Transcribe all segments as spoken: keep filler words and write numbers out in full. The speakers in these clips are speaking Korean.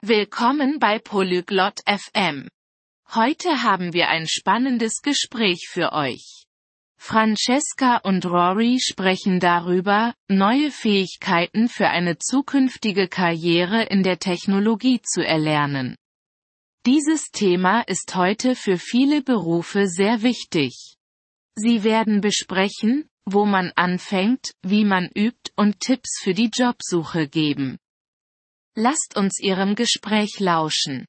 Willkommen bei Polyglot F M. Heute haben wir ein spannendes Gespräch für euch. Francesca und Rory sprechen darüber, neue Fähigkeiten für eine zukünftige Karriere in der Technologie zu erlernen. Dieses Thema ist heute für viele Berufe sehr wichtig. Sie werden besprechen, wo man anfängt, wie man übt und Tipps für die Jobsuche geben. Lasst uns Ihrem Gespräch lauschen.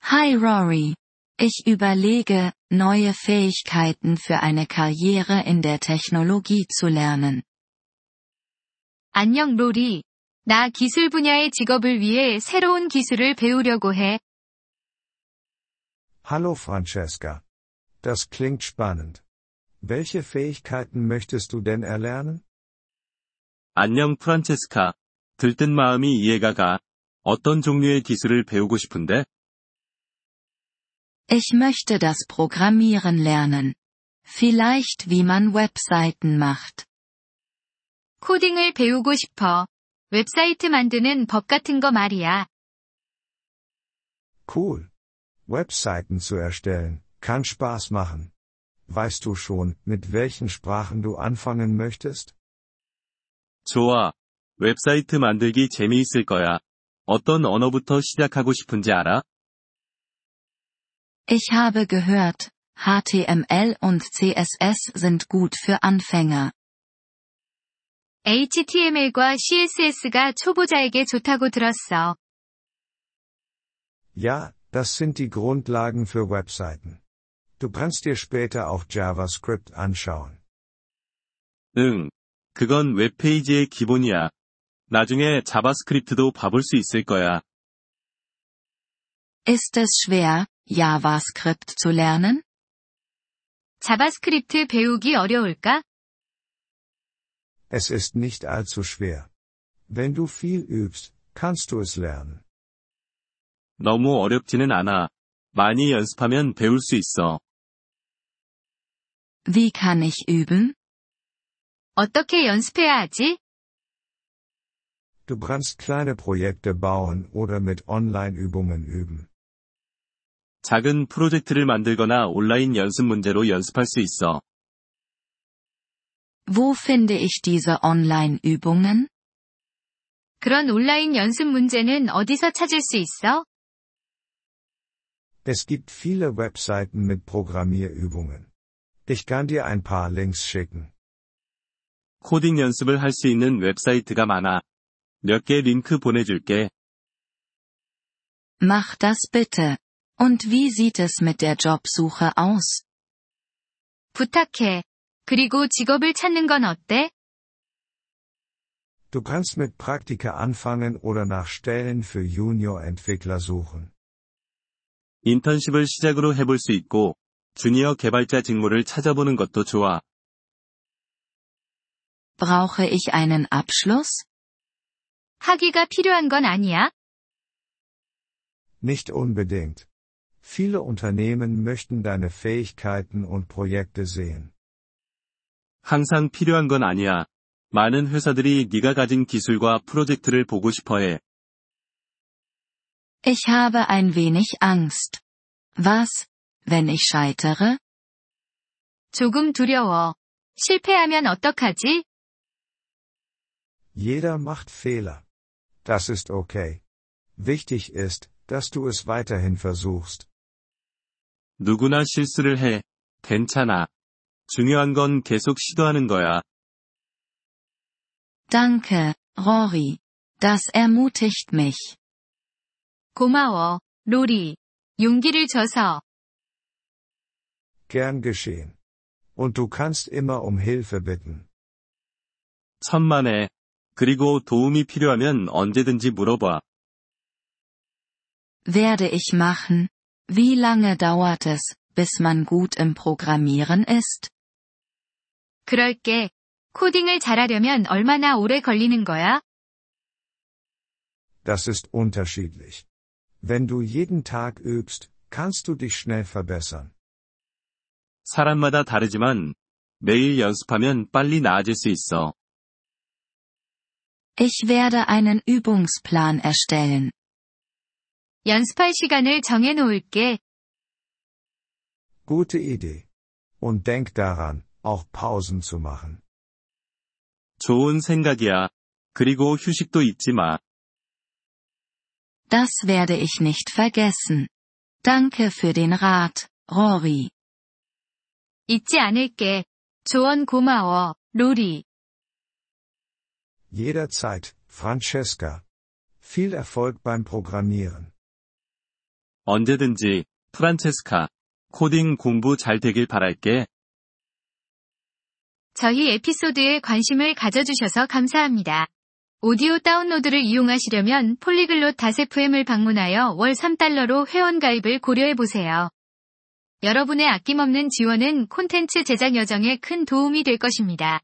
Hi Rory. Ich überlege, neue Fähigkeiten für eine Karriere in der Technologie zu lernen. 안녕 로리. 나 기술 분야의 직업을 위해 새로운 기술을 배우려고 해. Hallo Francesca. Das klingt spannend. Welche Fähigkeiten möchtest du denn erlernen? 안녕 프란체스카. 들뜬 마음이 이해가 가. 어떤 종류의 기술을 배우고 싶은데? Ich möchte das Programmieren lernen. Vielleicht wie man Webseiten macht. 코딩을 배우고 싶어. 웹사이트 만드는 법 같은 거 말이야. Cool. Webseiten zu erstellen, kann Spaß machen. Weißt du schon, mit welchen Sprachen du anfangen möchtest? 좋아. 웹사이트 만들기 재미있을 거야. 어떤 언어부터 시작하고 싶은지 알아? Ich habe gehört, H T M L und C S S sind gut für Anfänger. H T M L과 C S S가 초보자에게 좋다고 들었어. Ja, das sind die Grundlagen für Webseiten. Du kannst dir später auch JavaScript anschauen. 응, 그건 웹페이지의 기본이야. 나중에 자바스크립트도 봐볼 수 있을 거야. Ist es schwer, JavaScript zu lernen? 자바스크립트 배우기 어려울까? Es ist nicht allzu schwer. Wenn du viel übst, kannst du es lernen. 너무 어렵지는 않아. 많이 연습하면 배울 수 있어. Wie kann ich üben? 어떻게 연습해야 하지? Du kannst kleine Projekte bauen oder mit Online-Übungen üben. 작은 프로젝트를 만들거나 온라인 연습 문제로 연습할 수 있어. Wo finde ich diese Online-Übungen? 그런 온라인 연습 문제는 어디서 찾을 수 있어? Es gibt viele Webseiten mit Programmierübungen. Ich kann dir ein paar Links schicken. 코딩 연습을 할 수 있는 웹사이트가 많아. 몇 개 링크 보내줄게. Mach das bitte. Und wie sieht es mit der Jobsuche aus? 부탁해. 그리고 직업을 찾는 건 어때? Du kannst mit Praktika anfangen oder nach Stellen für Junior-Entwickler suchen. 인턴십을 시작으로 해볼 수 있고, 주니어 개발자 직무를 찾아보는 것도 좋아. Brauche ich einen Abschluss? 학위가 필요한 건 아니야? Nicht unbedingt. Viele Unternehmen möchten deine Fähigkeiten und Projekte sehen. 항상 필요한 건 아니야. 많은 회사들이 네가 가진 기술과 프로젝트를 보고 싶어해. Ich habe ein wenig Angst. Was, wenn ich scheitere? 조금 두려워. 실패하면 어떡하지? Jeder macht Fehler. Das ist okay. Wichtig ist, dass du es weiterhin versuchst. 누구나 실수를 해. 괜찮아. 중요한 건 계속 시도하는 거야. Danke, Rory. Das ermutigt mich. 고마워, 로리. 용기를 줘서. Gern geschehen. Und du kannst immer um Hilfe bitten. 천만에. 그리고 도움이 필요하면 언제든지 물어봐. Werde ich machen. Wie lange dauert es, bis man gut im Programmieren ist? 그럴게. 코딩을 잘하려면 얼마나 오래 걸리는 거야? Das ist unterschiedlich. Wenn du jeden Tag übst, kannst du dich schnell verbessern. 사람마다 다르지만 매일 연습하면 빨리 나아질 수 있어. Ich werde einen Übungsplan erstellen. 연습할 시간을 정해놓을게. Gute Idee. Und denk daran, auch Pausen zu machen. 좋은 생각이야. 그리고 휴식도 잊지 마. Das werde ich nicht vergessen. Danke für den Rat, Rory. 잊지 않을게. 조언 고마워, 로리. Jederzeit, Francesca. Viel Erfolg beim Programmieren. 언제든지, 프란체스카. 코딩 공부 잘 되길 바랄게. 저희 에피소드에 관심을 가져주셔서 감사합니다. 오디오 다운로드를 이용하시려면 폴리글롯 에프엠을 방문하여 월 삼 달러로 회원가입을 고려해보세요. 여러분의 아낌없는 지원은 콘텐츠 제작 여정에 큰 도움이 될 것입니다.